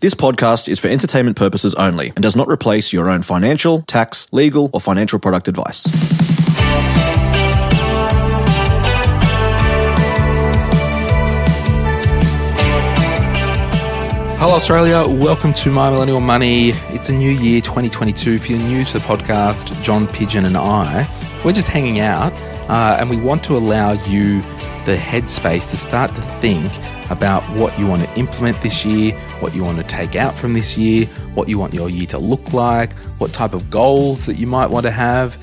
This podcast is for entertainment purposes only and does not replace your own financial, tax, legal, or financial product advice. Hello Australia, welcome to My Millennial Money. It's a new year, 2022. If you're new to the podcast, John Pidgeon and I, we're just hanging out and we want to allow you the headspace to start to think about what you want to implement this year, what you want to take out from this year, what you want your year to look like, what type of goals that you might want to have.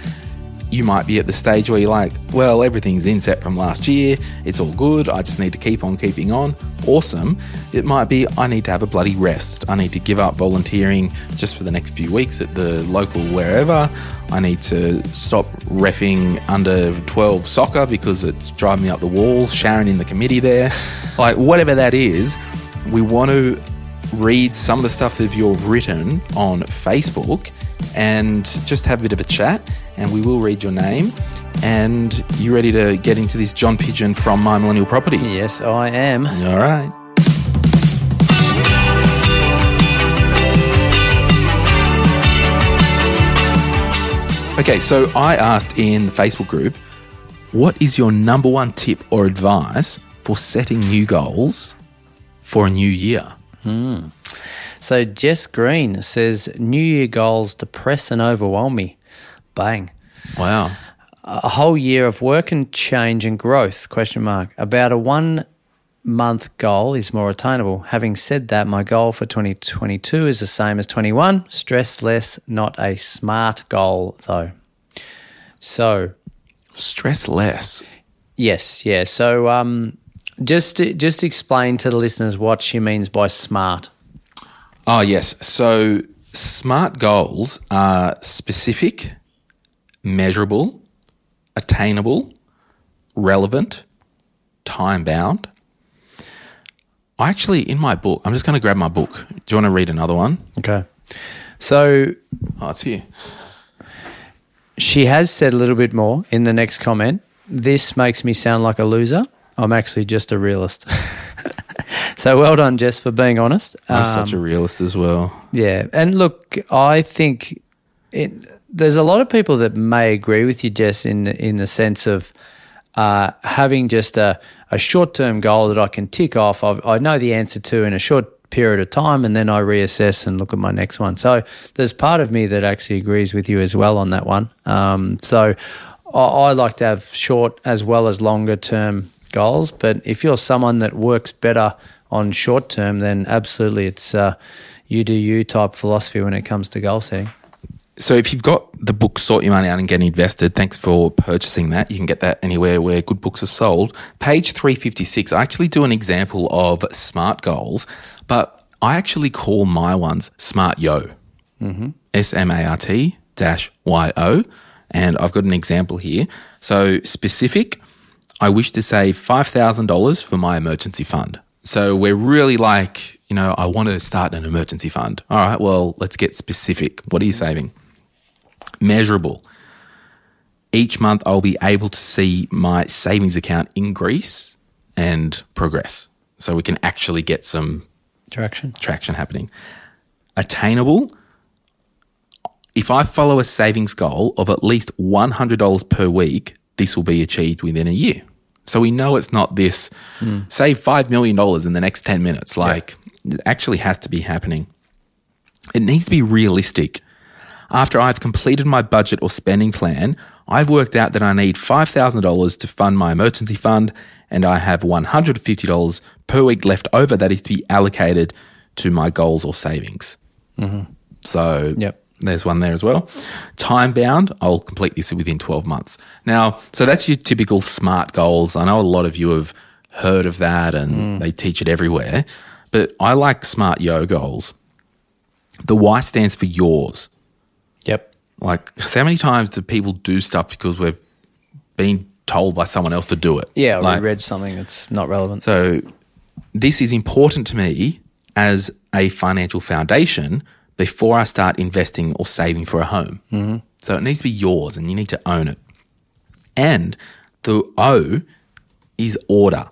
You might be at the stage where you're like, well, everything's inset from last year. It's all good. I just need to keep on keeping on. Awesome. It might be, I need to have a bloody rest. I need to give up volunteering just for the next few weeks at the local wherever. I need to stop reffing under 12 soccer because it's driving me up the wall, Sharon in the committee there. Like whatever that is, we want to read some of the stuff that you've written on Facebook and just have a bit of a chat, and we will read your name. And you ready to get into this John Pidgeon from My Millennial Property? Yes, I am. All right. Okay, so I asked in the Facebook group, what is your number one tip or advice for setting new goals for a new year? Hmm. So Jess Green says, New Year goals depress and overwhelm me. Bang. Wow. A whole year of work and change and growth, ? About a 1 month goal is more attainable. Having said that, my goal for 2022 is the same as 21. Stress less, not a smart goal though. So. Stress less. Yes, yeah. So just explain to the listeners what she means by smart. Oh, yes. So SMART goals are specific, measurable, attainable, relevant, time-bound. I actually, in my book, I'm just going to grab my book. Do you want to read another one? Okay. So it's here. She has said a little bit more in the next comment. This makes me sound like a loser. I'm actually just a realist. So well done, Jess, for being honest. I'm such a realist as well. Yeah. And look, I think there's a lot of people that may agree with you, Jess, in the sense of having just a short-term goal that I can tick off. I know the answer to in a short period of time, and then I reassess and look at my next one. So there's part of me that actually agrees with you as well on that one. So I like to have short as well as longer-term goals, but if you're someone that works better on short term, then absolutely it's you do you type philosophy when it comes to goal setting. So if you've got the book Sort Your Money Out and Get Invested, thanks for purchasing that. You can get that anywhere where good books are sold. Page 356, I actually do an example of SMART goals, but I actually call my ones SMART Yo, SMART-YO, and I've got an example here. So specific, I wish to save $5,000 for my emergency fund. So we're really like, I want to start an emergency fund. All right, well, let's get specific. What are you saving? Measurable. Each month I'll be able to see my savings account increase and progress. So we can actually get some traction happening. Attainable. If I follow a savings goal of at least $100 per week, this will be achieved within a year. So we know it's not this, save $5 million in the next 10 minutes. Like, it actually has to be happening. It needs to be realistic. After I've completed my budget or spending plan, I've worked out that I need $5,000 to fund my emergency fund, and I have $150 per week left over that is to be allocated to my goals or savings. Mm-hmm. So, there's one there as well. Time bound, I'll complete this within 12 months. Now, so that's your typical SMART goals. I know a lot of you have heard of that and they teach it everywhere, but I like SMART YO goals. The Y stands for yours. Yep. Like, how many times do people do stuff because we've been told by someone else to do it? Yeah, or like, we read something that's not relevant. So this is important to me as a financial foundation before I start investing or saving for a home. Mm-hmm. So it needs to be yours and you need to own it. And the O is order.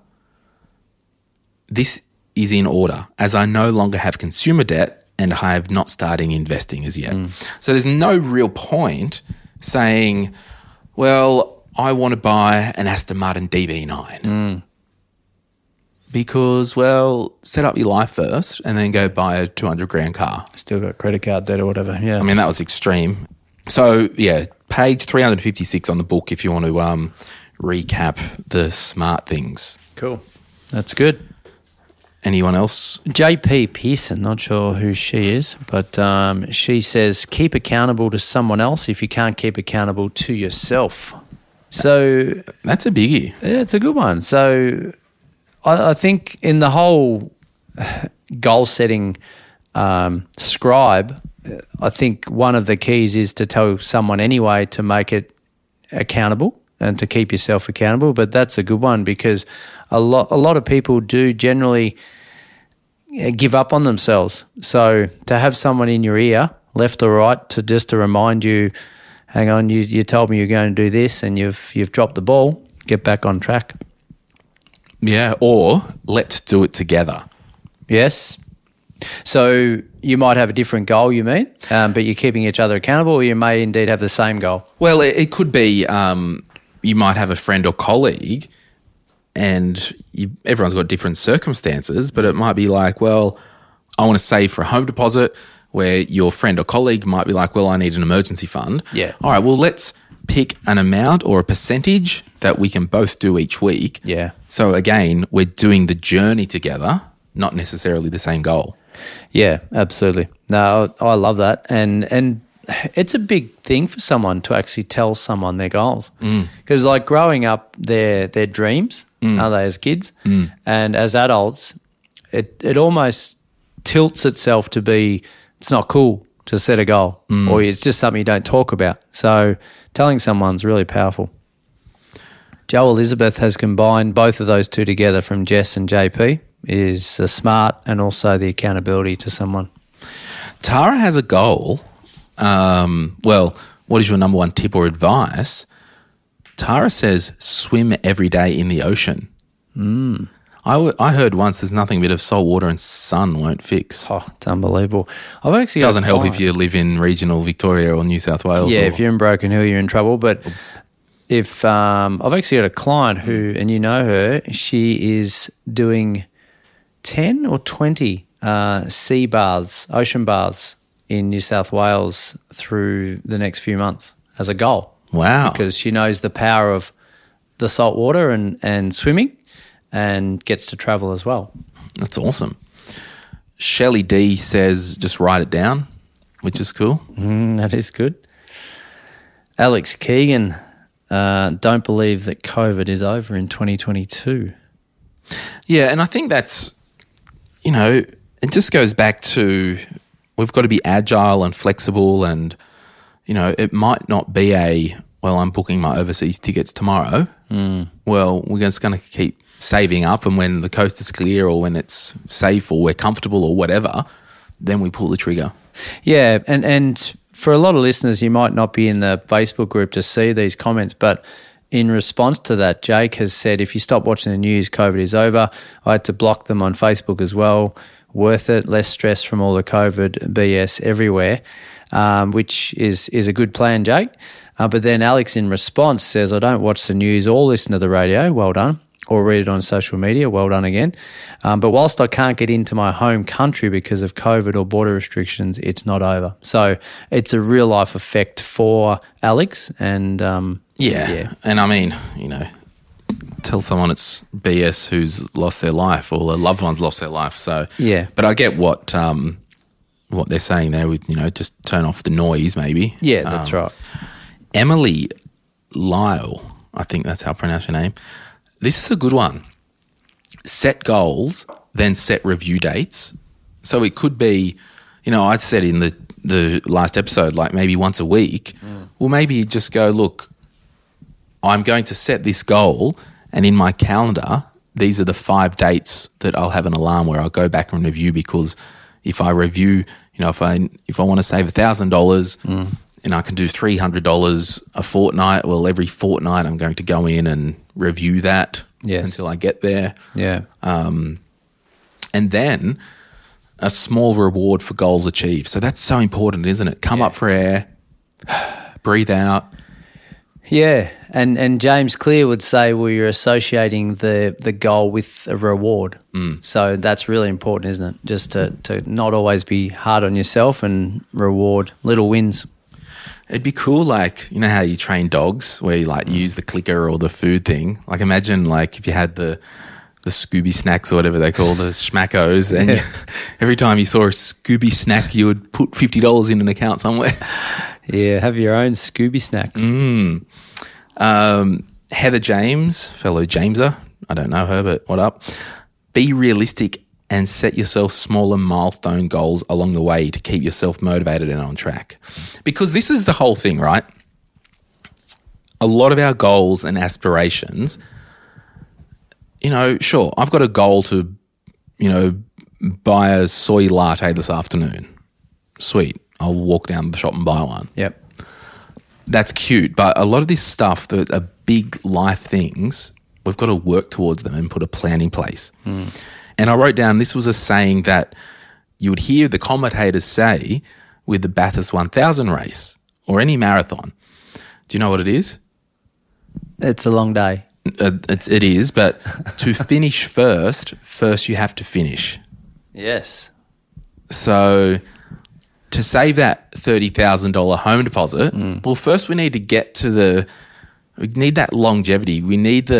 This is in order, as I no longer have consumer debt and I have not started investing as yet. Mm. So there's no real point saying, well, I want to buy an Aston Martin DB9 because, well, set up your life first and then go buy a 200 grand car. Still got credit card debt or whatever, yeah. I mean, that was extreme. So, yeah, page 356 on the book if you want to recap the smart things. Cool. That's good. Anyone else? JP Pearson, not sure who she is, but she says, keep accountable to someone else if you can't keep accountable to yourself. So that's a biggie. Yeah, it's a good one. So I think in the whole goal-setting scribe, I think one of the keys is to tell someone anyway to make it accountable and to keep yourself accountable. But that's a good one because a lot of people do generally give up on themselves. So to have someone in your ear, left or right, to just to remind you, hang on, you told me you're going to do this and you've dropped the ball, get back on track. Yeah, or let's do it together. Yes. So you might have a different goal, you mean, but you're keeping each other accountable, or you may indeed have the same goal. Well, it could be you might have a friend or colleague and everyone's got different circumstances, but it might be like, well, I want to save for a home deposit, where your friend or colleague might be like, well, I need an emergency fund. Yeah. All right, well, let's pick an amount or a percentage that we can both do each week. Yeah. So, again, we're doing the journey together, not necessarily the same goal. Yeah, absolutely. No, I love that. And it's a big thing for someone to actually tell someone their goals, because like growing up, their dreams, are they as kids? Mm. And as adults, it almost tilts itself to be it's not cool to set a goal, or it's just something you don't talk about. So telling someone's really powerful. Jo Elizabeth has combined both of those two together from Jess and JP, is the smart and also the accountability to someone. Tara has a goal. Well, what is your number one tip or advice? Tara says swim every day in the ocean. Mm. I heard once there's nothing a bit of salt water and sun won't fix. Oh, it's unbelievable. It doesn't help if you live in regional Victoria or New South Wales. Yeah, if you're in Broken Hill, you're in trouble. But if I've actually got a client who, and you know her, she is doing 10 or 20 sea baths, ocean baths in New South Wales through the next few months as a goal. Wow. Because she knows the power of the salt water and swimming, and gets to travel as well. That's awesome. Shelley D says just write it down, which is cool. That is good. Alex Keegan, don't believe that COVID is over in 2022. Yeah, and I think that's, it just goes back to we've got to be agile and flexible and, it might not be I'm booking my overseas tickets tomorrow. Well, we're just going to keep saving up, and when the coast is clear or when it's safe or we're comfortable or whatever, then we pull the trigger. Yeah, and for a lot of listeners, you might not be in the Facebook group to see these comments, but in response to that, Jake has said, if you stop watching the news, COVID is over. I had to block them on Facebook as well. Worth it, less stress from all the COVID BS everywhere, which is a good plan, Jake. But then Alex in response says, I don't watch the news or listen to the radio. Well done. Or read it on social media, well done again. But whilst I can't get into my home country because of COVID or border restrictions, it's not over. So it's a real-life effect for Alex and yeah. And I mean, tell someone it's BS who's lost their life or a loved one's lost their life. So yeah. But I get what they're saying there with, just turn off the noise maybe. Yeah, that's right. Emily Lyle, I think that's how I pronounce her name. This is a good one. Set goals, then set review dates. So it could be, I said in the last episode, like maybe once a week. Well, maybe just go, look, I'm going to set this goal, and in my calendar, these are the 5 dates that I'll have an alarm where I'll go back and review, because if I review, if I want to save $1,000 and I can do $300 a fortnight, well, every fortnight I'm going to go in and review that until I get there. Yeah. and then a small reward for goals achieved. So that's so important, isn't it? Come up for air, breathe out. Yeah, and James Clear would say, well, you're associating the goal with a reward. Mm. So that's really important, isn't it? Just to not always be hard on yourself and reward little wins. It'd be cool, like, you know how you train dogs where you, like, use the clicker or the food thing? Like, imagine, like, if you had the Scooby snacks or whatever they call the schmackos, and every time you saw a Scooby snack, you would put $50 in an account somewhere. Yeah, have your own Scooby snacks. Mm. Heather James, fellow Jameser, I don't know her, but what up? Be realistic and set yourself smaller milestone goals along the way to keep yourself motivated and on track. Because this is the whole thing, right? A lot of our goals and aspirations, you know, sure, I've got a goal to, you know, buy a soy latte this afternoon. Sweet. I'll walk down the shop and buy one. Yep. That's cute. But a lot of this stuff that are big life things, we've got to work towards them and put a plan in place. Mm. And I wrote down, this was a saying that you would hear the commentators say with the Bathurst 1000 race or any marathon. Do you know what it is? It's a long day. It is, but to finish first you have to finish. Yes. So to save that $30,000 home deposit, well, first we need to get to we need that longevity. We need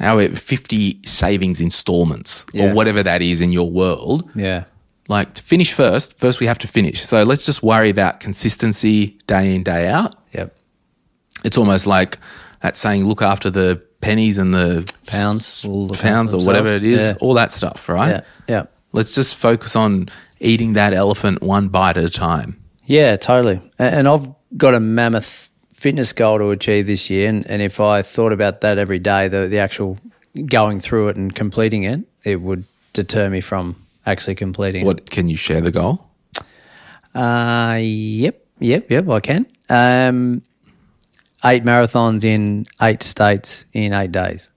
our 50 savings installments or whatever that is in your world. Yeah. Like, to finish first we have to finish. So let's just worry about consistency day in, day out. Yep. It's almost like that saying, look after the pennies and the pounds or whatever it is, all that stuff, right? Yeah. Let's just focus on eating that elephant one bite at a time. Yeah, totally. And I've got a mammoth fitness goal to achieve this year, and if I thought about that every day, the actual going through it and completing it, it would deter me from actually completing it. Can you share the goal? Yep, I can. 8 marathons in 8 states in 8 days.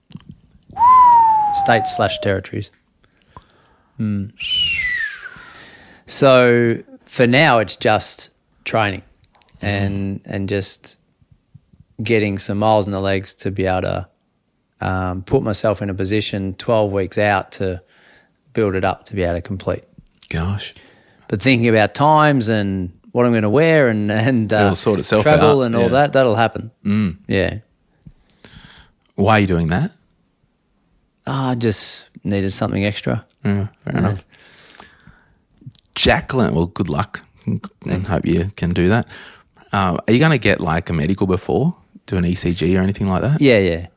States/territories. Mm. So for now, it's just training and just getting some miles in the legs to be able to put myself in a position 12 weeks out to build it up to be able to complete. Gosh. But thinking about times and what I'm going to wear and sort itself travel out. And all that'll happen. Mm. Yeah. Why are you doing that? I just needed something extra. Yeah, fair enough. Jacqueline, well, good luck. Thanks. I hope you can do that. Are you going to get, like, a medical before? Do an ECG or anything like that? Yeah.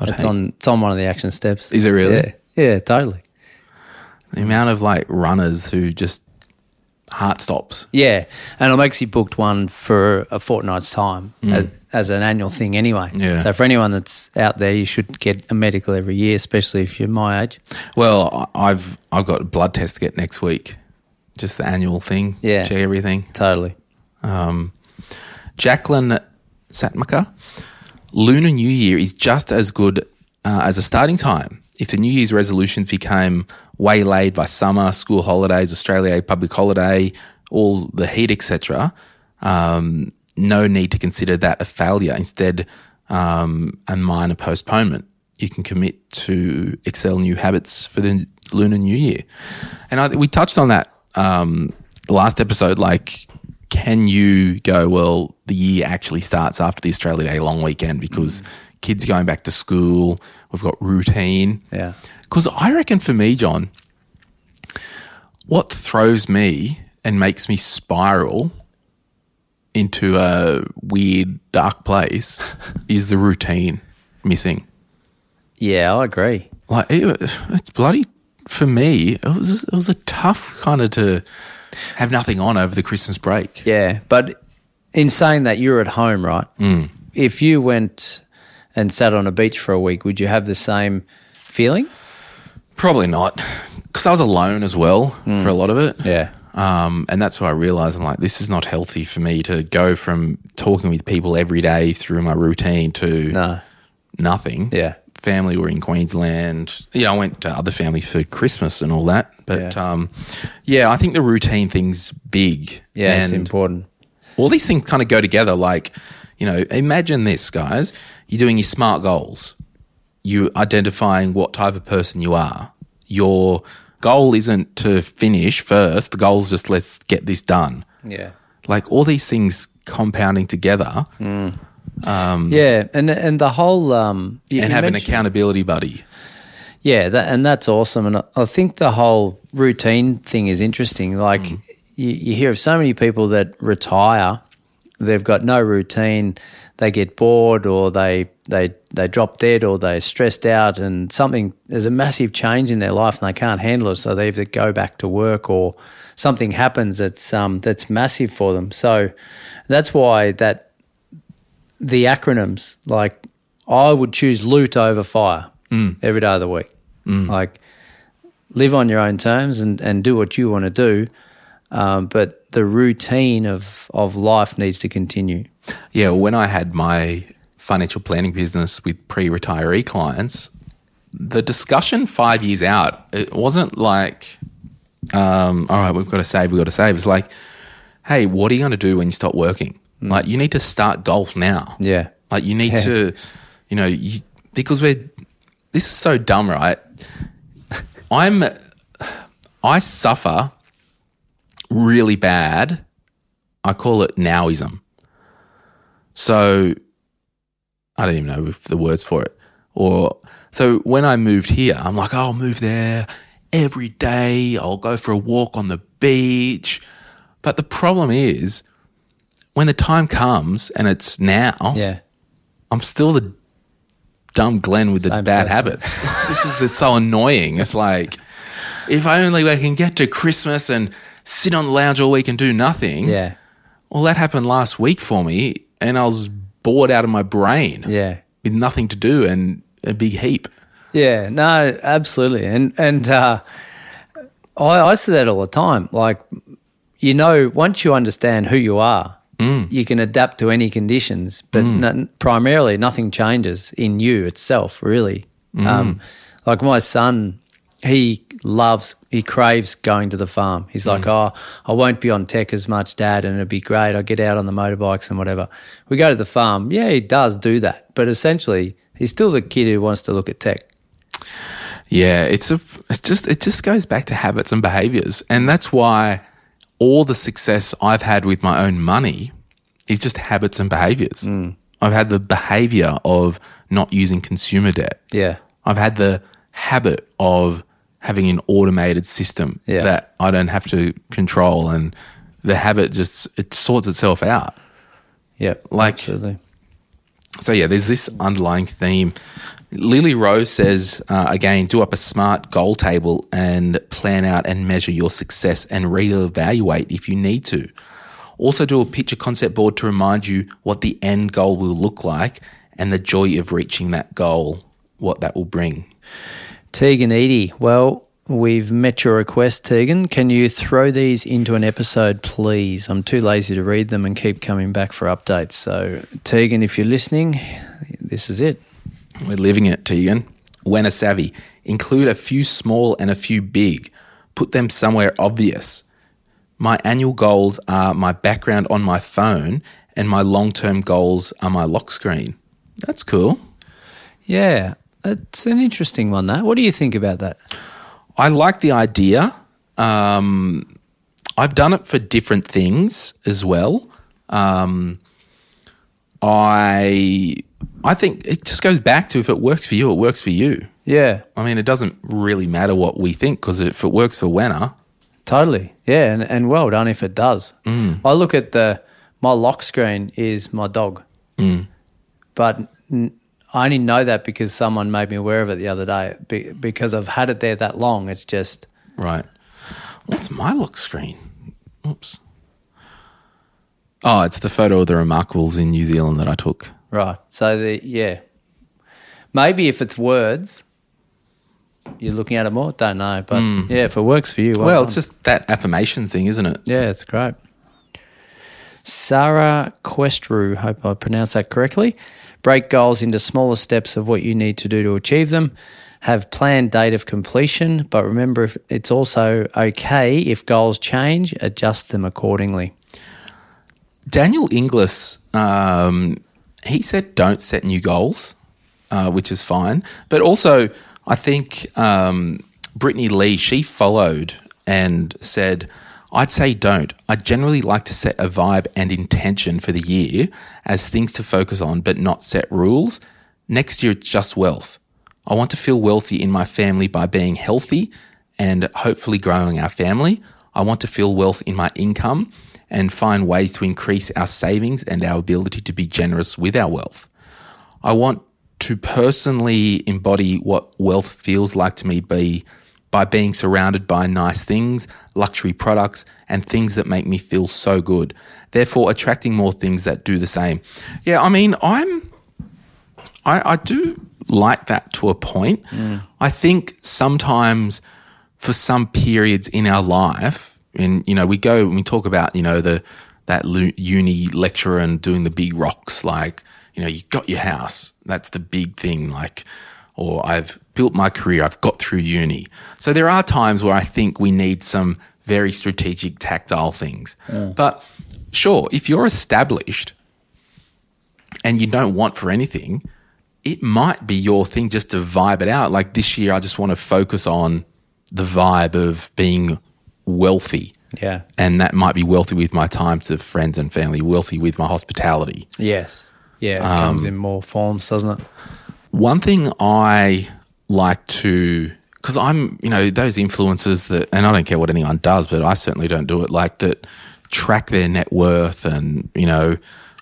It's on one of the action steps. Is it really? Yeah, totally. The amount of, like, runners who just heart stops. Yeah, and I've actually booked one for a fortnight's time as an annual thing anyway. Yeah. So for anyone that's out there, you should get a medical every year, especially if you're my age. Well, I've got a blood test to get next week, just the annual thing. Yeah, check everything. Totally. Jacqueline Satmaka, Lunar New Year is just as good as a starting time. If the New Year's resolutions became waylaid by summer, school holidays, Australia public holiday, all the heat, etc., no need to consider that a failure. Instead, a minor postponement. You can commit to excel new habits for the Lunar New Year. And we touched on that last episode, like, can you go, well, the year actually starts after the Australia Day long weekend because kids going back to school, we've got routine. Yeah. Because I reckon for me, John, what throws me and makes me spiral into a weird, dark place is the routine missing. Yeah, I agree. Like, it's bloody, for me, it was a tough kind of to have nothing on over the Christmas break. Yeah, but in saying that, you're at home, right? Mm. If you went and sat on a beach for a week, would you have the same feeling? Probably not, because I was alone as well for a lot of it. Yeah. And that's why I realised, I'm like, this is not healthy for me to go from talking with people every day through my routine to nothing. Yeah. family were in Queensland. You know, I went to other family for Christmas and all that. But, yeah, I think the routine thing's big. Yeah, and it's important. All these things kind of go together. Like, you know, imagine this, guys. You're doing your SMART goals. You're identifying what type of person you are. Your goal isn't to finish first. The goal is just let's get this done. Yeah. Like all these things compounding together. Mm. Yeah, and the whole and have an accountability buddy. Yeah, and that's awesome. And I think the whole routine thing is interesting. Like you hear of so many people that retire, they've got no routine, they get bored or they drop dead or they're stressed out and there's a massive change in their life and they can't handle it, so they either go back to work or something happens that's massive for them. So that's why the acronyms, like I would choose loot over fire every day of the week. Mm. Like live on your own terms and do what you want to do, but the routine of life needs to continue. Yeah, when I had my financial planning business with pre-retiree clients, the discussion 5 years out, it wasn't like, all right, we've got to save. It's like, hey, what are you going to do when you stop working? Like, you need to start golf now. Yeah. Like, you need to, you know, because this is so dumb, right? I suffer really bad. I call it nowism. So, I don't even know if the words for it. So when I moved here, I'm like, I'll move there every day. I'll go for a walk on the beach. But the problem is, when the time comes and it's now, I'm still the dumb Glenn with the bad habits. This is so annoying. It's like, if only I can get to Christmas and sit on the lounge all week and do nothing. Yeah. Well, that happened last week for me and I was bored out of my brain with nothing to do and a big heap. Yeah, no, absolutely. And I see that all the time. Like, you know, once you understand who you are, you can adapt to any conditions, but primarily nothing changes in you itself, really. Like my son, he craves going to the farm. He's like, I won't be on tech as much, Dad, and it'd be great. I'll get out on the motorbikes and whatever. We go to the farm. Yeah, he does do that, but essentially he's still the kid who wants to look at tech. Yeah, it just goes back to habits and behaviours, and that's why all the success I've had with my own money is just habits and behaviours. Mm. I've had the behaviour of not using consumer debt. Yeah. I've had the habit of having an automated system that I don't have to control, and the habit just, it sorts itself out. Yeah, absolutely. So, yeah, there's this underlying theme. Lily Rose says, again, do up a smart goal table and plan out and measure your success and reevaluate if you need to. Also do a picture concept board to remind you what the end goal will look like and the joy of reaching that goal, what that will bring. Tegan Eady, well, we've met your request, Tegan. Can you throw these into an episode, please? I'm too lazy to read them and keep coming back for updates. So, Tegan, if you're listening, this is it. We're living it, Tegan. When a savvy, include a few small and a few big. Put them somewhere obvious. My annual goals are my background on my phone and my long-term goals are my lock screen. That's cool. Yeah, it's an interesting one, that. What do you think about that? I like the idea. I've done it for different things as well. I think it just goes back to if it works for you, it works for you. Yeah. I mean, it doesn't really matter what we think, because if it works for Wenna. Totally. Yeah, and well done if it does. Mm. I look at my lock screen is my dog. Mm. But I only know that because someone made me aware of it the other day, because I've had it there that long. It's just. Right. What's my lock screen? Oops. Oh, it's the photo of the Remarkables in New Zealand that I took. Right. So, maybe if it's words, you're looking at it more. Don't know. But, yeah, if it works for you. Well, it's just that affirmation thing, isn't it? Yeah, it's great. Sarah Questrew, hope I pronounced that correctly. Break goals into smaller steps of what you need to do to achieve them. Have planned date of completion, but remember it's also okay if goals change, adjust them accordingly. Daniel Inglis, he said don't set new goals, which is fine. But also I think Brittany Lee, she followed and said, I'd say don't. I generally like to set a vibe and intention for the year as things to focus on but not set rules. Next year it's just wealth. I want to feel wealthy in my family by being healthy and hopefully growing our family. I want to feel wealth in my income and find ways to increase our savings and our ability to be generous with our wealth. I want to personally embody what wealth feels like to me by being surrounded by nice things, luxury products, and things that make me feel so good. Therefore, attracting more things that do the same. Yeah, I mean, I do like that to a point. Mm. I think sometimes for some periods in our life, and you know, we go and we talk about, you know, that uni lecturer and doing the big rocks, like, you know, you got your house, that's the big thing, like, or I've built my career, I've got through uni. So there are times where I think we need some very strategic, tactile things. Mm. But sure, if you're established and you don't want for anything, it might be your thing just to vibe it out. Like this year, I just want to focus on the vibe of being wealthy. Yeah. And that might be wealthy with my time to friends and family, wealthy with my hospitality. Yes. Yeah, it comes in more forms, doesn't it? One thing I like to, because I'm, you know, those influencers that, and I don't care what anyone does, but I certainly don't do it, like that track their net worth and, you know,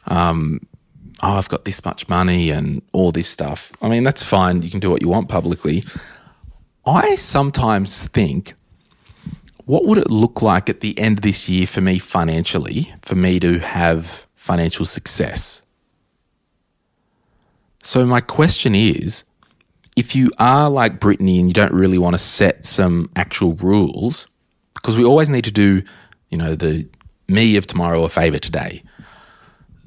oh, I've got this much money and all this stuff. I mean, that's fine. You can do what you want publicly. I sometimes think, what would it look like at the end of this year for me financially, for me to have financial success? So my question is, if you are like Brittany and you don't really want to set some actual rules, because we always need to do, you know, the me of tomorrow a favour today.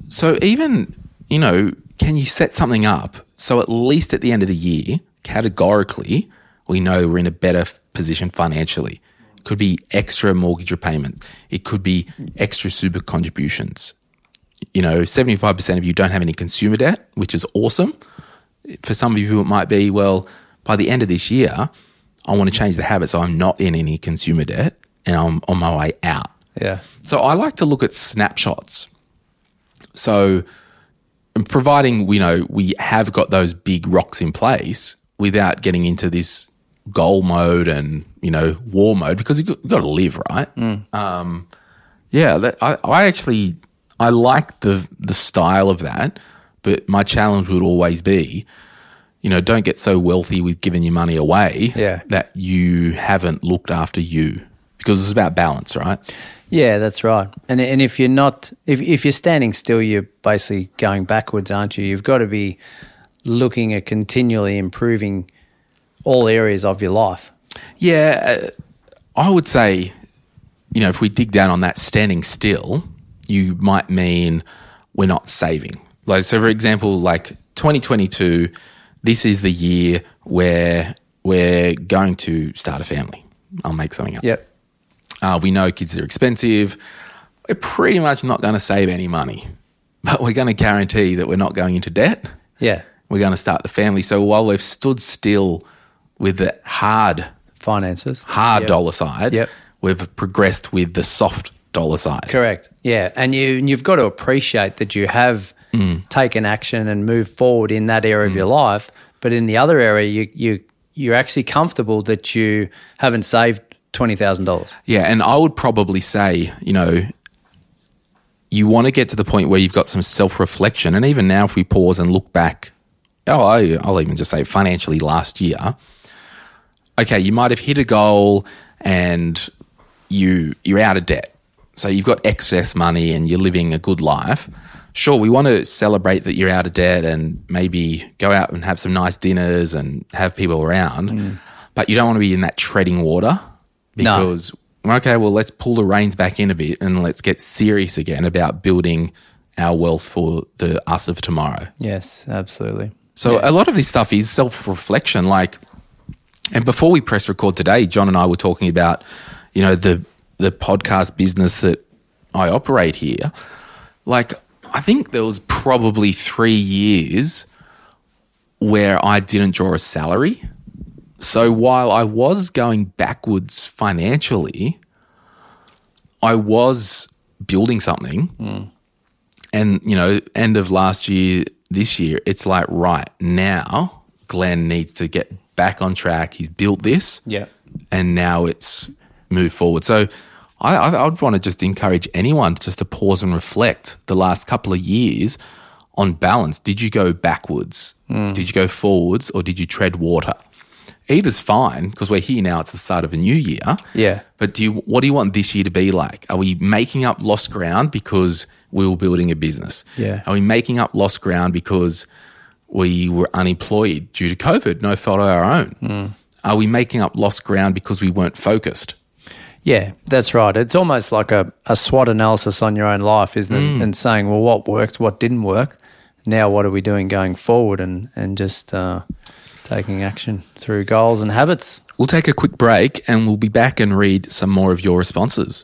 So even, you know, can you set something up so at least at the end of the year, categorically, we know we're in a better position financially? It could be extra mortgage repayments. It could be extra super contributions. You know, 75% of you don't have any consumer debt, which is awesome. For some of you, it might be, well, by the end of this year, I want to change the habit so I'm not in any consumer debt and I'm on my way out. Yeah. So I like to look at snapshots. So providing, you know, we have got those big rocks in place without getting into this goal mode and, you know, war mode, because you've got to live, right? Mm. I like the style of that, but my challenge would always be, you know, don't get so wealthy with giving your money away that you haven't looked after you, because it's about balance, right? Yeah, that's right. And if you're not, if you're standing still, you're basically going backwards, aren't you? You've got to be looking at continually improving all areas of your life. Yeah, I would say, you know, if we dig down on that standing still, you might mean we're not saving. Like, so for example, like 2022, this is the year where we're going to start a family. I'll make something up. Yep. We know kids are expensive. We're pretty much not going to save any money, but we're going to guarantee that we're not going into debt. Yeah. We're going to start the family. So while we've stood still with the hard finances, hard dollar side, we've progressed with the soft dollar side. Correct. Yeah. And you've got to appreciate that you have taken action and moved forward in that area of your life, but in the other area you're actually comfortable that you haven't saved $20,000. Yeah, and I would probably say, you know, you want to get to the point where you've got some self-reflection, and even now if we pause and look back, I'll even just say financially last year, okay, you might have hit a goal and you're out of debt. So you've got excess money and you're living a good life. Sure, we want to celebrate that you're out of debt and maybe go out and have some nice dinners and have people around, but you don't want to be in that treading water because, let's pull the reins back in a bit and let's get serious again about building our wealth for the us of tomorrow. Yes, absolutely. So a lot of this stuff is self-reflection. Like, and before we press record today, John and I were talking about, you know, the podcast business that I operate here. Like, I think there was probably 3 years where I didn't draw a salary. So while I was going backwards financially, I was building something. Mm. And, you know, end of last year, this year, it's like, right now, Glenn needs to get back on track. He's built this. Yeah. And now it's moved forward. So I would want to just encourage anyone just to pause and reflect the last couple of years on balance. Did you go backwards? Mm. Did you go forwards, or did you tread water? Either's fine, because we're here now. It's the start of a new year. Yeah. But what do you want this year to be like? Are we making up lost ground because we were building a business? Yeah. Are we making up lost ground because we were unemployed due to COVID, no fault of our own? Mm. Are we making up lost ground because we weren't focused? Yeah, that's right. It's almost like a SWOT analysis on your own life, isn't it? Mm. And saying, well, what worked, what didn't work? Now what are we doing going forward, and just taking action through goals and habits. We'll take a quick break and we'll be back and read some more of your responses.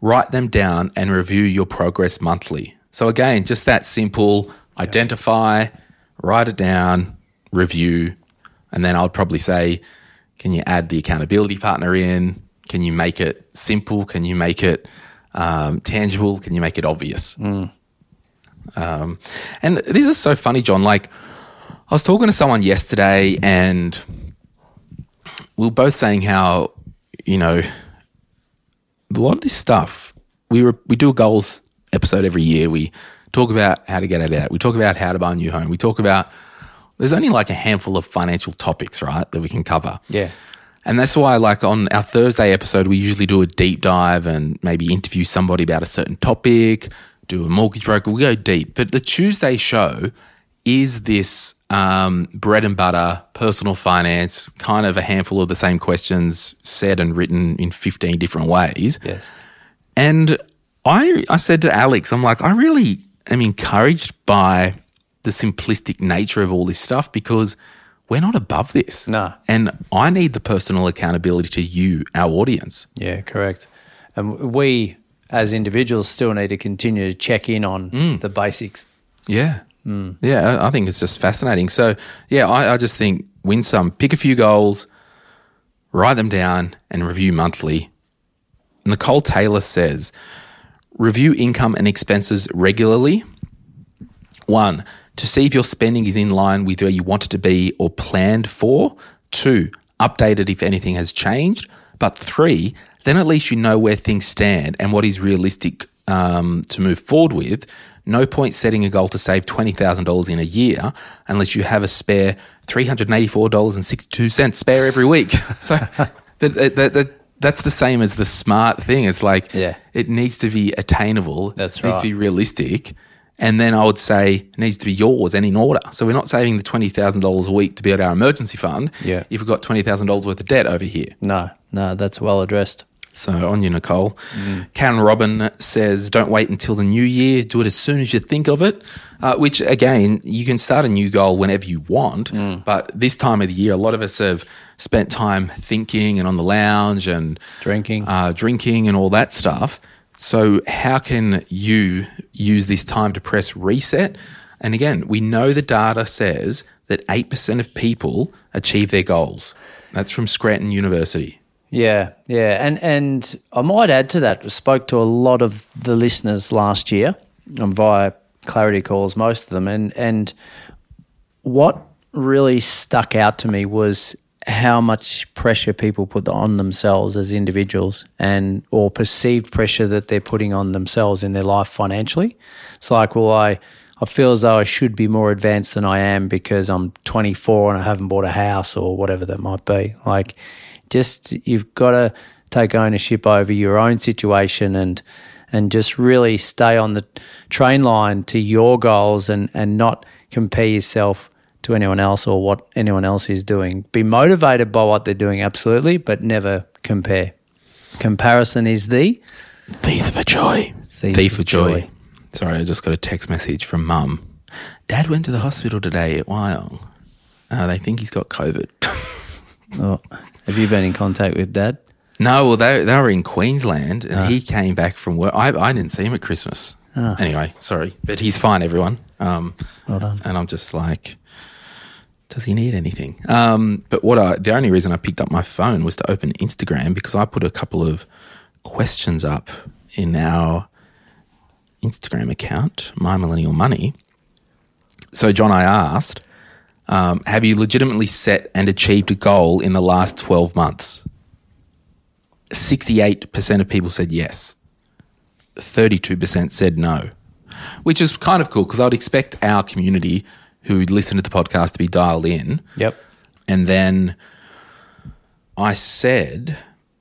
write them down and review your progress monthly. So again, just that simple, identify, write it down, review, and then I would probably say, can you add the accountability partner in? Can you make it simple? Can you make it tangible? Can you make it obvious? Mm. And this is so funny, John. Like, I was talking to someone yesterday and we were both saying how, you know, a lot of this stuff, we do a goals episode every year. We talk about how to get out of debt. We talk about how to buy a new home. We talk about, there's only like a handful of financial topics, right, that we can cover. Yeah. And that's why, like, on our Thursday episode, we usually do a deep dive and maybe interview somebody about a certain topic, do a mortgage broker. We go deep. But the Tuesday show is this bread and butter, personal finance, kind of a handful of the same questions said and written in 15 different ways. Yes. And I said to Alex, I'm like, I really am encouraged by the simplistic nature of all this stuff, because we're not above this. No. And I need the personal accountability to you, our audience. Yeah, correct. And we as individuals still need to continue to check in on the basics. Yeah. Mm. Yeah, I think it's just fascinating. So, yeah, I just think win some. Pick a few goals, write them down, and review monthly. Nicole Taylor says, review income and expenses regularly. 1, to see if your spending is in line with where you want it to be or planned for. 2, update it if anything has changed. But 3, then at least you know where things stand and what is realistic to move forward with. No point setting a goal to save $20,000 in a year unless you have a spare $384.62 spare every week. So that's the same as the smart thing. It's like it needs to be attainable. That's right. It needs to be realistic. And then I would say it needs to be yours and in order. So we're not saving the $20,000 a week to build our emergency fund if we've got $20,000 worth of debt over here. No, that's well addressed. So on you, Nicole. Mm. Karen Robin says, don't wait until the new year. Do it as soon as you think of it, which, again, you can start a new goal whenever you want. Mm. But this time of the year, a lot of us have spent time thinking and on the lounge and drinking and all that stuff. So how can you use this time to press reset? And, again, we know the data says that 8% of people achieve their goals. That's from Scranton University. Yeah. And I might add to that, I spoke to a lot of the listeners last year via clarity calls, most of them, and what really stuck out to me was how much pressure people put on themselves as individuals, and or perceived pressure that they're putting on themselves in their life financially. It's like, well, I I feel as though I should be more advanced than I am because I'm 24 and I haven't bought a house or whatever that might be. Like, just you've got to take ownership over your own situation and just really stay on the train line to your goals and not compare yourself to anyone else or what anyone else is doing. Be motivated by what they're doing, absolutely, but never compare. Comparison is the thief of joy. Thief of joy. Sorry, I just got a text message from Mum. Dad went to the hospital today at Wyong. They think he's got COVID. Oh, have you been in contact with Dad? No, well, they were in Queensland and he came back from work. I didn't see him at Christmas. Oh. Anyway, sorry. But he's fine, everyone. Well done. And I'm just like, does he need anything? But the only reason I picked up my phone was to open Instagram because I put a couple of questions up in our Instagram account, My Millennial Money. So, John, I asked, have you legitimately set and achieved a goal in the last 12 months? 68% of people said yes. 32% said no, which is kind of cool because I would expect our community who listen to the podcast to be dialed in. Yep. And then I said,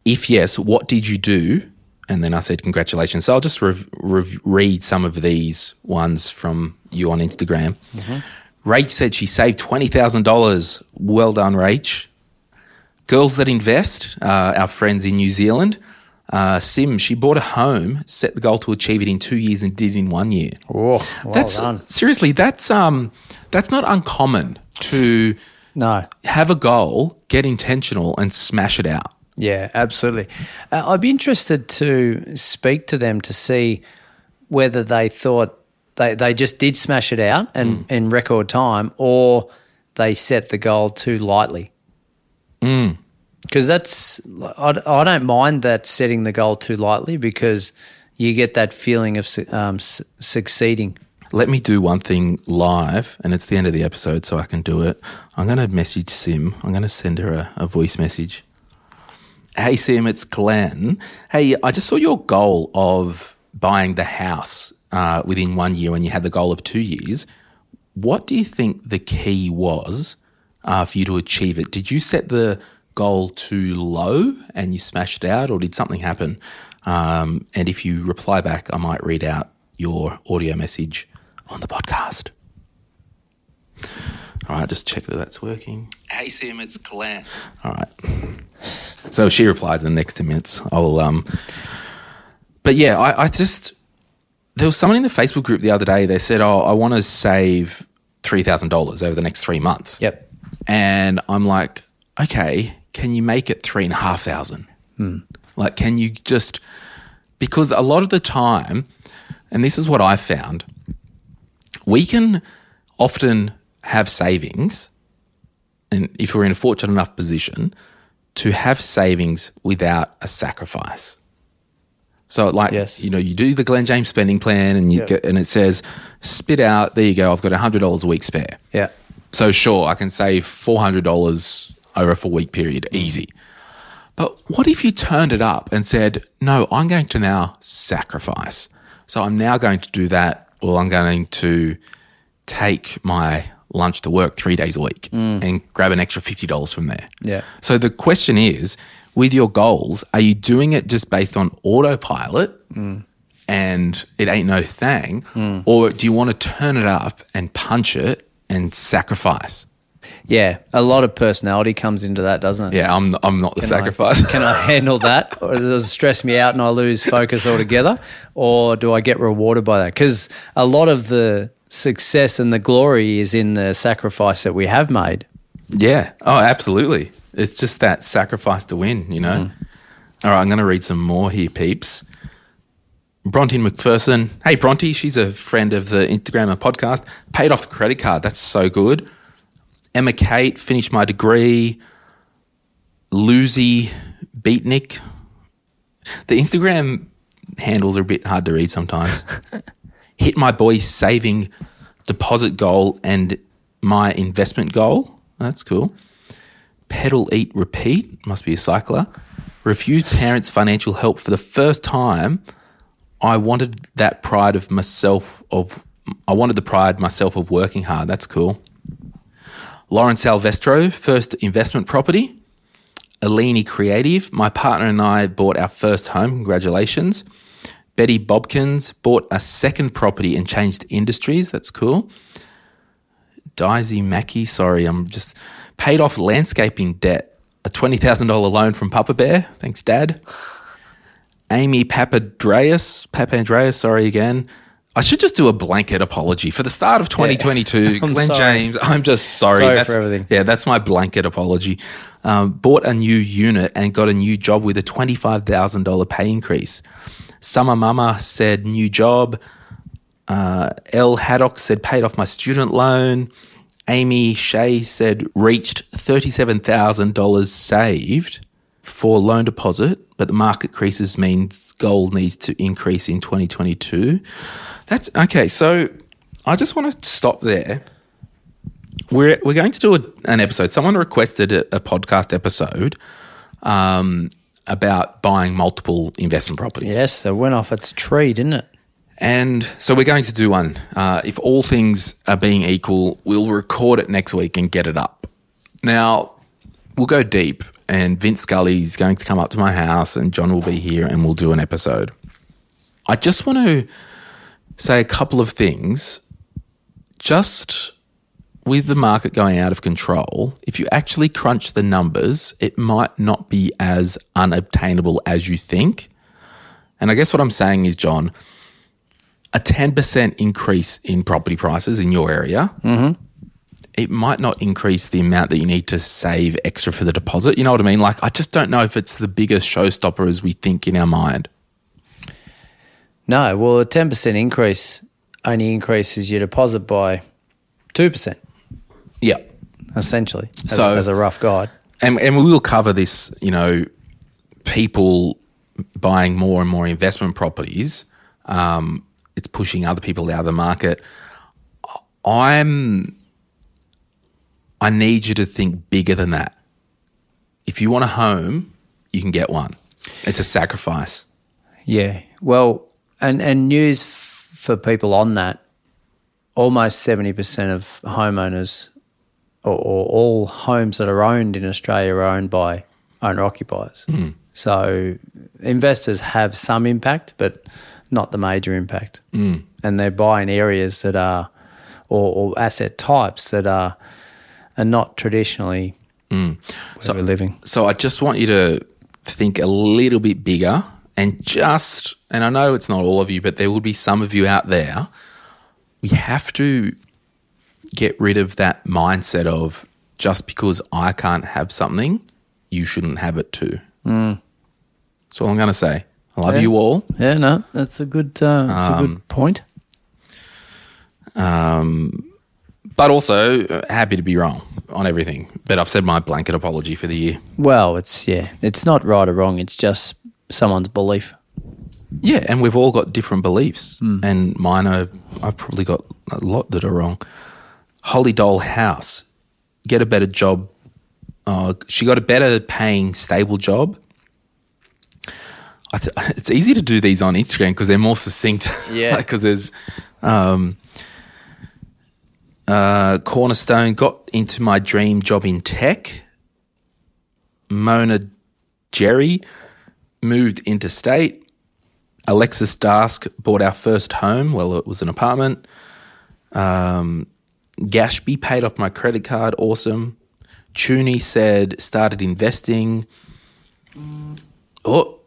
if yes, what did you do? And then I said, congratulations. So I'll just read some of these ones from you on Instagram. Mm-hmm. Rach said she saved $20,000. Well done, Rach. Girls That Invest, our friends in New Zealand. Sim, she bought a home, set the goal to achieve it in 2 years and did it in 1 year. Oh, well done. Seriously, that's not uncommon to have a goal, get intentional and smash it out. Yeah, absolutely. I'd be interested to speak to them to see whether they thought they just did smash it out and in record time or they set the goal too lightly. Mm. Because I don't mind that setting the goal too lightly because you get that feeling of succeeding. Let me do one thing live, and it's the end of the episode so I can do it. I'm going to message Sim. I'm going to send her a voice message. Hey, Sim, it's Glenn. Hey, I just saw your goal of buying the house within 1 year when you had the goal of 2 years. What do you think the key was for you to achieve it? Did you set the goal too low and you smashed it out or did something happen? And if you reply back, I might read out your audio message on the podcast. All right, just check that that's working. Hey, Sim, it's Glenn. All right. So she replies in the next 10 minutes. But yeah, I just, there was someone in the Facebook group the other day, they said, I want to save $3,000 over the next 3 months. Yep. And I'm like, okay, can you make it 3,500? Like, can you just, because a lot of the time, and this is what I found, we can often have savings, and if we're in a fortunate enough position to have savings without a sacrifice. So, like, yes, you know, you do the Glen James Spending Plan and you get, and it says, spit out, there you go, I've got $100 a week spare. Yeah. So, sure, I can save $400 over a 4-week period, easy. But what if you turned it up and said, no, I'm going to now sacrifice. So, I'm now going to do that, or I'm going to take my lunch to work 3 days a week and grab an extra $50 from there. Yeah. So, the question is, with your goals, are you doing it just based on autopilot and it ain't no thing, or do you want to turn it up and punch it and sacrifice? Yeah, a lot of personality comes into that, doesn't it? Yeah, I'm not the sacrifice. Can I handle that? Or does it stress me out and I lose focus altogether? Or do I get rewarded by that? Because a lot of the success and the glory is in the sacrifice that we have made. Yeah, oh, absolutely. It's just that sacrifice to win, you know. All right, I'm going to read some more here, peeps. Bronte McPherson. Hey, Bronte, she's a friend of the Instagram and podcast. Paid off the credit card. That's so good. Emma Kate, finished my degree. Lucy Beatnik. The Instagram handles are a bit hard to read sometimes. Hit my boy saving deposit goal and my investment goal. That's cool. Pedal, eat, repeat. Must be a cycler. Refused parents' financial help for the first time. I wanted that pride of myself of I wanted the pride myself of working hard. That's cool. Lauren Salvestro, first investment property. Alini Creative, my partner and I bought our first home. Congratulations. Betty Bobkins bought a second property and changed industries. That's cool. Daisy Mackey, sorry, I'm just paid off landscaping debt, a $20,000 loan from Papa Bear. Thanks, Dad. Amy Papandreas, sorry again. I should just do a blanket apology for the start of 2022. Glen James, I'm just sorry. That's, for everything. Yeah, that's my blanket apology. Bought a new unit and got a new job with a $25,000 pay increase. Summer Mama said new job. L. Haddock said paid off my student loan. Amy Shea said reached $37,000 saved for loan deposit, but the market creases means gold needs to increase in 2022. That's okay. So I just want to stop there. We're going to do an episode. Someone requested a podcast episode about buying multiple investment properties. Yes, it went off its tree, didn't it? And so we're going to do one. If all things are being equal, we'll record it next week and get it up. Now, we'll go deep, and Vince Scully is going to come up to my house, and John will be here, and we'll do an episode. I just want to say a couple of things. Just with the market going out of control, if you actually crunch the numbers, it might not be as unobtainable as you think. And I guess what I'm saying is, John, a 10% increase in property prices in your area, it might not increase the amount that you need to save extra for the deposit. You know what I mean? Like, I just don't know if it's the biggest showstopper as we think in our mind. No, well, a 10% increase only increases your deposit by 2%. Yeah. Essentially, as a rough guide. And we will cover this, you know, people buying more and more investment properties. It's pushing other people out of the market. I need you to think bigger than that. If you want a home, you can get one. It's a sacrifice. Yeah. Well, and news for people on that, almost 70% of homeowners or all homes that are owned in Australia are owned by owner-occupiers. Mm. So investors have some impact, but not the major impact. Mm. And they're buying areas that are or asset types that are not traditionally where we're living. So I just want you to think a little bit bigger and I know it's not all of you, but there will be some of you out there. We have to get rid of that mindset of just because I can't have something, you shouldn't have it too. Mm. That's all I'm going to say. I love you all. Yeah, no, that's a good point. But also happy to be wrong on everything. But I've said my blanket apology for the year. Well, it's not right or wrong. It's just someone's belief. Yeah, and we've all got different beliefs. Mm. And I've probably got a lot that are wrong. Holly Dole House, get a better job. She got a better paying stable job. It's easy to do these on Instagram because they're more succinct. Yeah. Because there's Cornerstone got into my dream job in tech. Mona Jerry moved interstate. Alexis Dask bought our first home. Well, it was an apartment. Gashby paid off my credit card. Awesome. Chuni said started investing. Oh.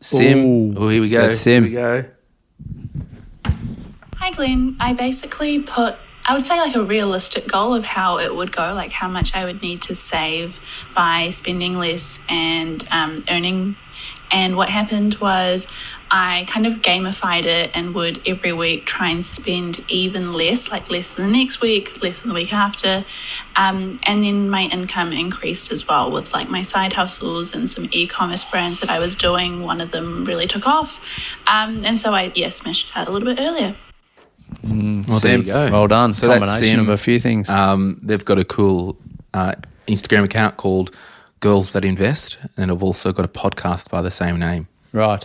Sim. Oh, here we go. Sim. Here we go. Hi, Glenn. I basically put, I would say, like a realistic goal of how it would go, like how much I would need to save by spending less and earning. And what happened was I kind of gamified it and would every week try and spend even less, like less than the next week, less than the week after. And then my income increased as well with like my side hustles and some e-commerce brands that I was doing. One of them really took off. And so I smashed it out a little bit earlier. Well, there you go. Well done. So combination that's of a few things. They've got a cool Instagram account called Girls That Invest, and I've also got a podcast by the same name. Right.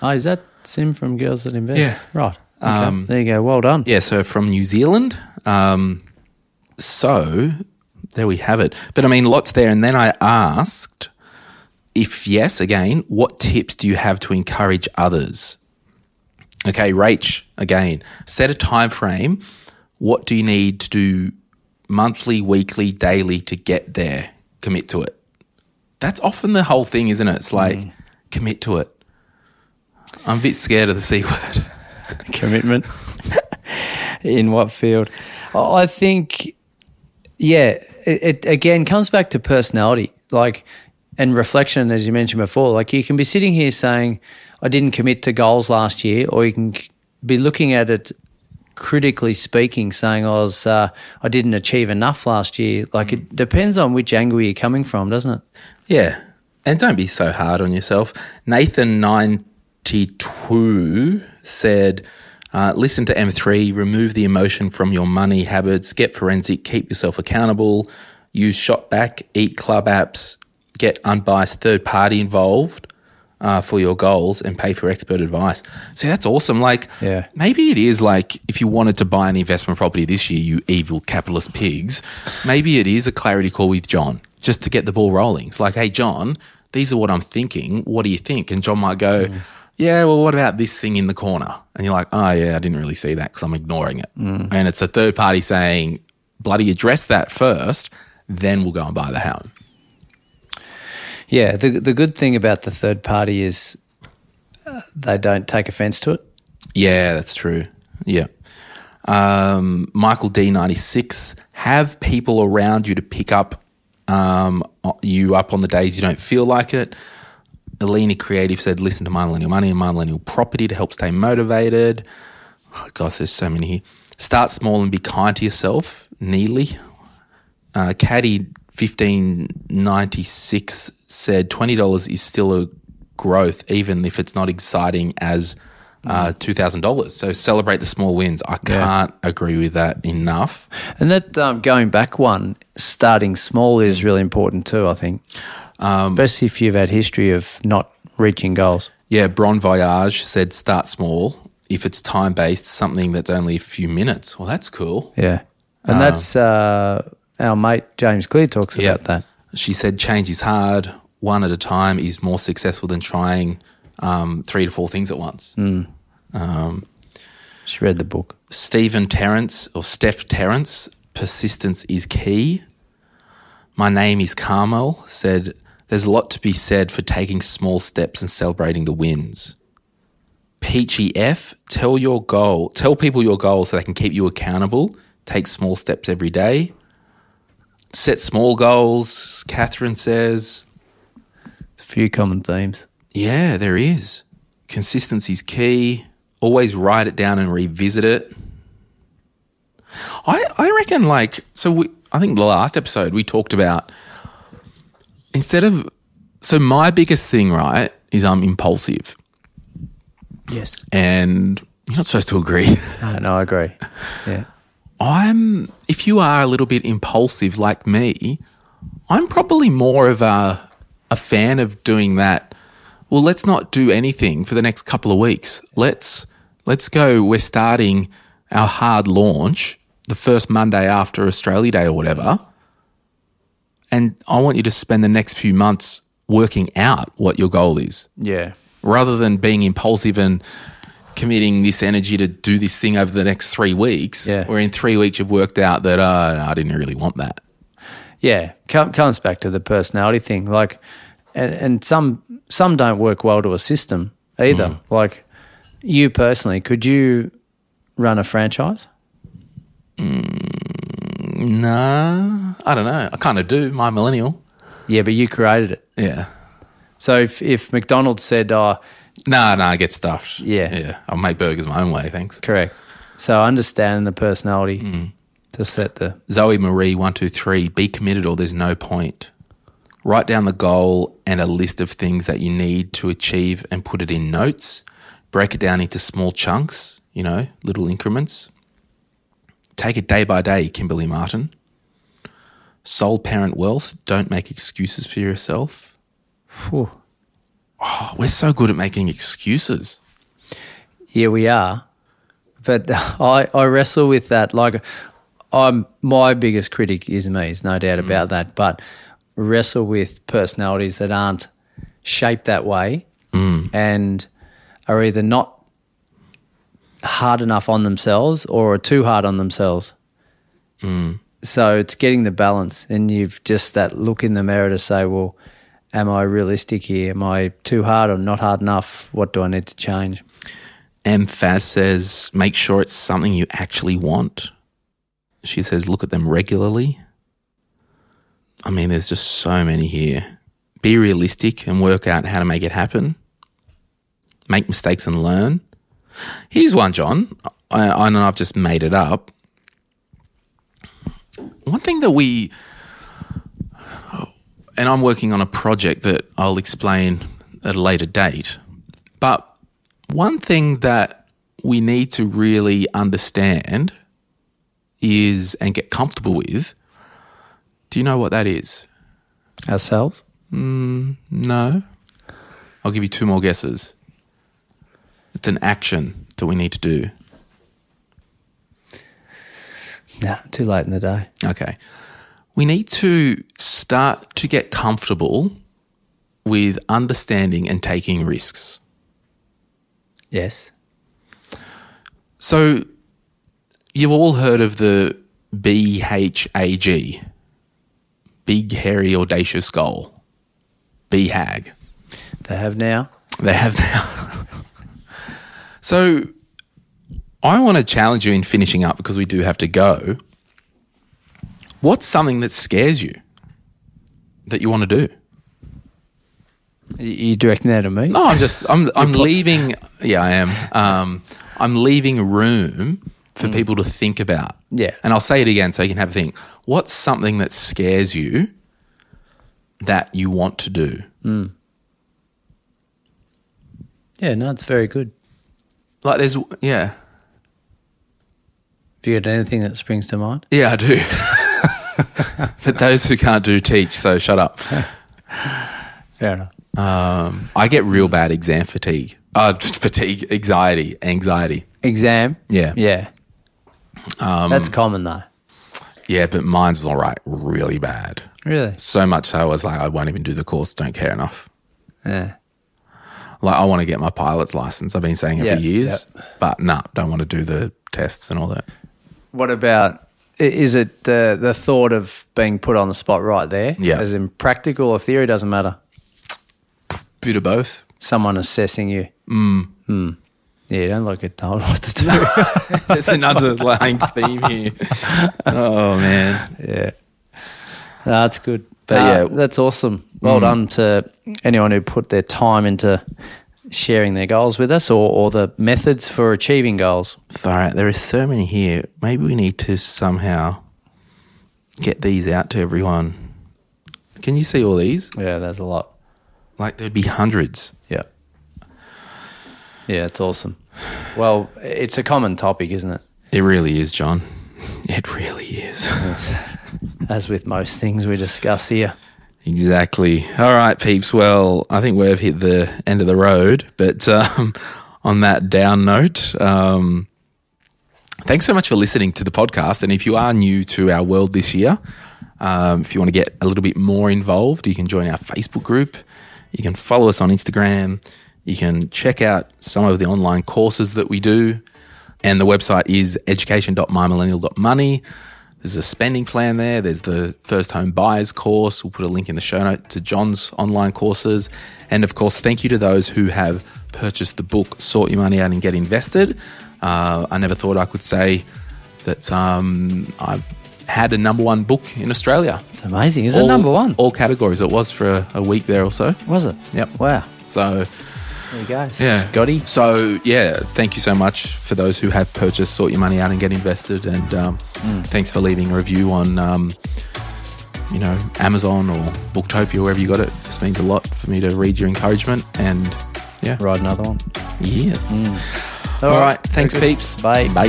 Oh, is that Sim from Girls That Invest? Yeah. Right. Okay, there you go. Well done. Yeah, so from New Zealand. So there we have it. But I mean, lots there. And then I asked, if yes, again, what tips do you have to encourage others? Okay, Rach, again, set a time frame. What do you need to do monthly, weekly, daily to get there? Commit to it. That's often the whole thing, isn't it? It's like, commit to it. I'm a bit scared of the C word. Commitment. In what field? I think, yeah, it again comes back to personality, like, and reflection, as you mentioned before. Like, you can be sitting here saying, I didn't commit to goals last year, or you can be looking at it critically speaking, saying I didn't achieve enough last year. Like, it depends on which angle you're coming from, doesn't it? Yeah, and don't be so hard on yourself. Nathan92 said, listen to M3, remove the emotion from your money habits, get forensic, keep yourself accountable, use ShopBack, eat club apps, get unbiased third party involved for your goals, and pay for expert advice. See, that's awesome. Like, maybe it is like, if you wanted to buy an investment property this year, you evil capitalist pigs, maybe it is a clarity call with John just to get the ball rolling. It's like, hey, John, these are what I'm thinking. What do you think? And John might go, yeah, well, what about this thing in the corner? And you're like, oh, yeah, I didn't really see that because I'm ignoring it. And it's a third party saying, bloody address that first, then we'll go and buy the house. Yeah, the good thing about the third party is they don't take offence to it. Yeah, that's true. Yeah. Michael D96, have people around you to pick up you up on the days you don't feel like it. Alina Creative said, listen to My Millennial Money and My Millennial Property to help stay motivated. Oh, gosh, there's so many here. Start small and be kind to yourself, Neely. Caddy 1596 said $20 is still a growth, even if it's not exciting as $2,000. So celebrate the small wins. I can't agree with that enough. And that going back one, starting small is really important too, I think. Especially if you've had history of not reaching goals. Yeah, Bron Voyage said start small. If it's time-based, something that's only a few minutes. Well, that's cool. Yeah. And that's our mate James Clear talks about that. She said change is hard. One at a time is more successful than trying 3 to 4 things at once. She read the book. Steph Terrence, persistence is key. My name is Carmel, said there's a lot to be said for taking small steps and celebrating the wins. Peachy F, tell people your goal so they can keep you accountable. Take small steps every day. Set small goals, Catherine says. A few common themes. Yeah, there is. Consistency is key. Always write it down and revisit it. I reckon, like, so I think the last episode we talked about, instead of, so my biggest thing, right, is I'm impulsive. Yes. And you're not supposed to agree. No, I agree. Yeah. If you are a little bit impulsive like me, I'm probably more of a fan of doing that. Well, let's not do anything for the next couple of weeks. Let's go. We're starting our hard launch the first Monday after Australia Day or whatever. And I want you to spend the next few months working out what your goal is. Yeah. Rather than being impulsive and committing this energy to do this thing over the next 3 weeks, where in 3 weeks you've worked out that, no, I didn't really want that. Yeah, comes back to the personality thing. Like, and some don't work well to a system either. Like, you personally, could you run a franchise? No, I don't know. I kind of do, My Millennial. Yeah, but you created it. Yeah. So if McDonald's said, No, I get stuffed. Yeah. I'll make burgers my own way, thanks. Correct. So understanding the personality to set the... Zoe Marie 123, be committed or there's no point. Write down the goal and a list of things that you need to achieve and put it in notes. Break it down into small chunks, little increments. Take it day by day, Kimberly Martin. Sole parent wealth, don't make excuses for yourself. Phew. Oh, we're so good at making excuses. Yeah, we are. But I wrestle with that. Like, my biggest critic is me. There's no doubt about that. But wrestle with personalities that aren't shaped that way and are either not hard enough on themselves or are too hard on themselves. So it's getting the balance, and you've just that look in the mirror to say, well, am I realistic here? Am I too hard or not hard enough? What do I need to change? M. Faz says, make sure it's something you actually want. She says, look at them regularly. I mean, there's just so many here. Be realistic and work out how to make it happen. Make mistakes and learn. Here's one, John. I know I've just made it up. One thing that and I'm working on a project that I'll explain at a later date, but one thing that we need to really understand is and get comfortable with, do you know what that is? Ourselves? No. I'll give you two more guesses. It's an action that we need to do. Nah, too late in the day. Okay. We need to start to get comfortable with understanding and taking risks. Yes. So you've all heard of the BHAG, Big Hairy Audacious Goal, BHAG. They have now. So I want to challenge you in finishing up, because we do have to go. What's something that scares you that you want to do? Are you directing that at me? No, I'm leaving. Yeah, I am. I'm leaving room for people to think about. Yeah. And I'll say it again so you can have a think. What's something that scares you that you want to do? Yeah, no, it's very good. Like there's, yeah. Do you got anything that springs to mind? Yeah, I do. But those who can't do teach, so shut up. Fair enough. I get real bad exam fatigue. Anxiety. Exam? Yeah. Yeah. That's common though. Yeah, but mine was all right, really bad. Really? So much so I was like, I won't even do the course, don't care enough. Yeah. Like I want to get my pilot's license. I've been saying it for years, but don't want to do the tests and all that. What about, is it the thought of being put on the spot right there? Yeah. As in practical or theory, doesn't matter. Bit of both. Someone assessing you. Yeah, you don't like it told what to do. There's an underlying theme here. Oh, man. Yeah. No, that's good. But that's awesome. Well done to anyone who put their time into sharing their goals with us or the methods for achieving goals. All right, there are so many here. Maybe we need to somehow get these out to everyone. Can you see all these? Yeah, there's a lot. Like there'd be hundreds. Yeah. Yeah, it's awesome. Well, it's a common topic, isn't it? It really is, John. It really is. As with most things we discuss here. Exactly. All right, peeps. Well, I think we've hit the end of the road. But on that down note, thanks so much for listening to the podcast. And if you are new to our world this year, if you want to get a little bit more involved, you can join our Facebook group. You can follow us on Instagram. You can check out some of the online courses that we do. And the website is education.mymillennial.money. There's a spending plan there. There's the first home buyers course. We'll put a link in the show note to John's online courses. And, of course, thank you to those who have purchased the book, Sort Your Money Out and Get Invested. I never thought I could say that I've had a number one book in Australia. It's amazing. Is it number one? All categories. It was for a week there or so. Was it? Yep. Wow. So there you go. Yeah. Scotty. So, yeah, thank you so much for those who have purchased Sort Your Money Out and Get Invested. And thanks for leaving a review on, Amazon or Booktopia, wherever you got it. It just means a lot for me to read your encouragement and, yeah. Ride another one. Yeah. All right. Thanks, peeps. Bye. Bye.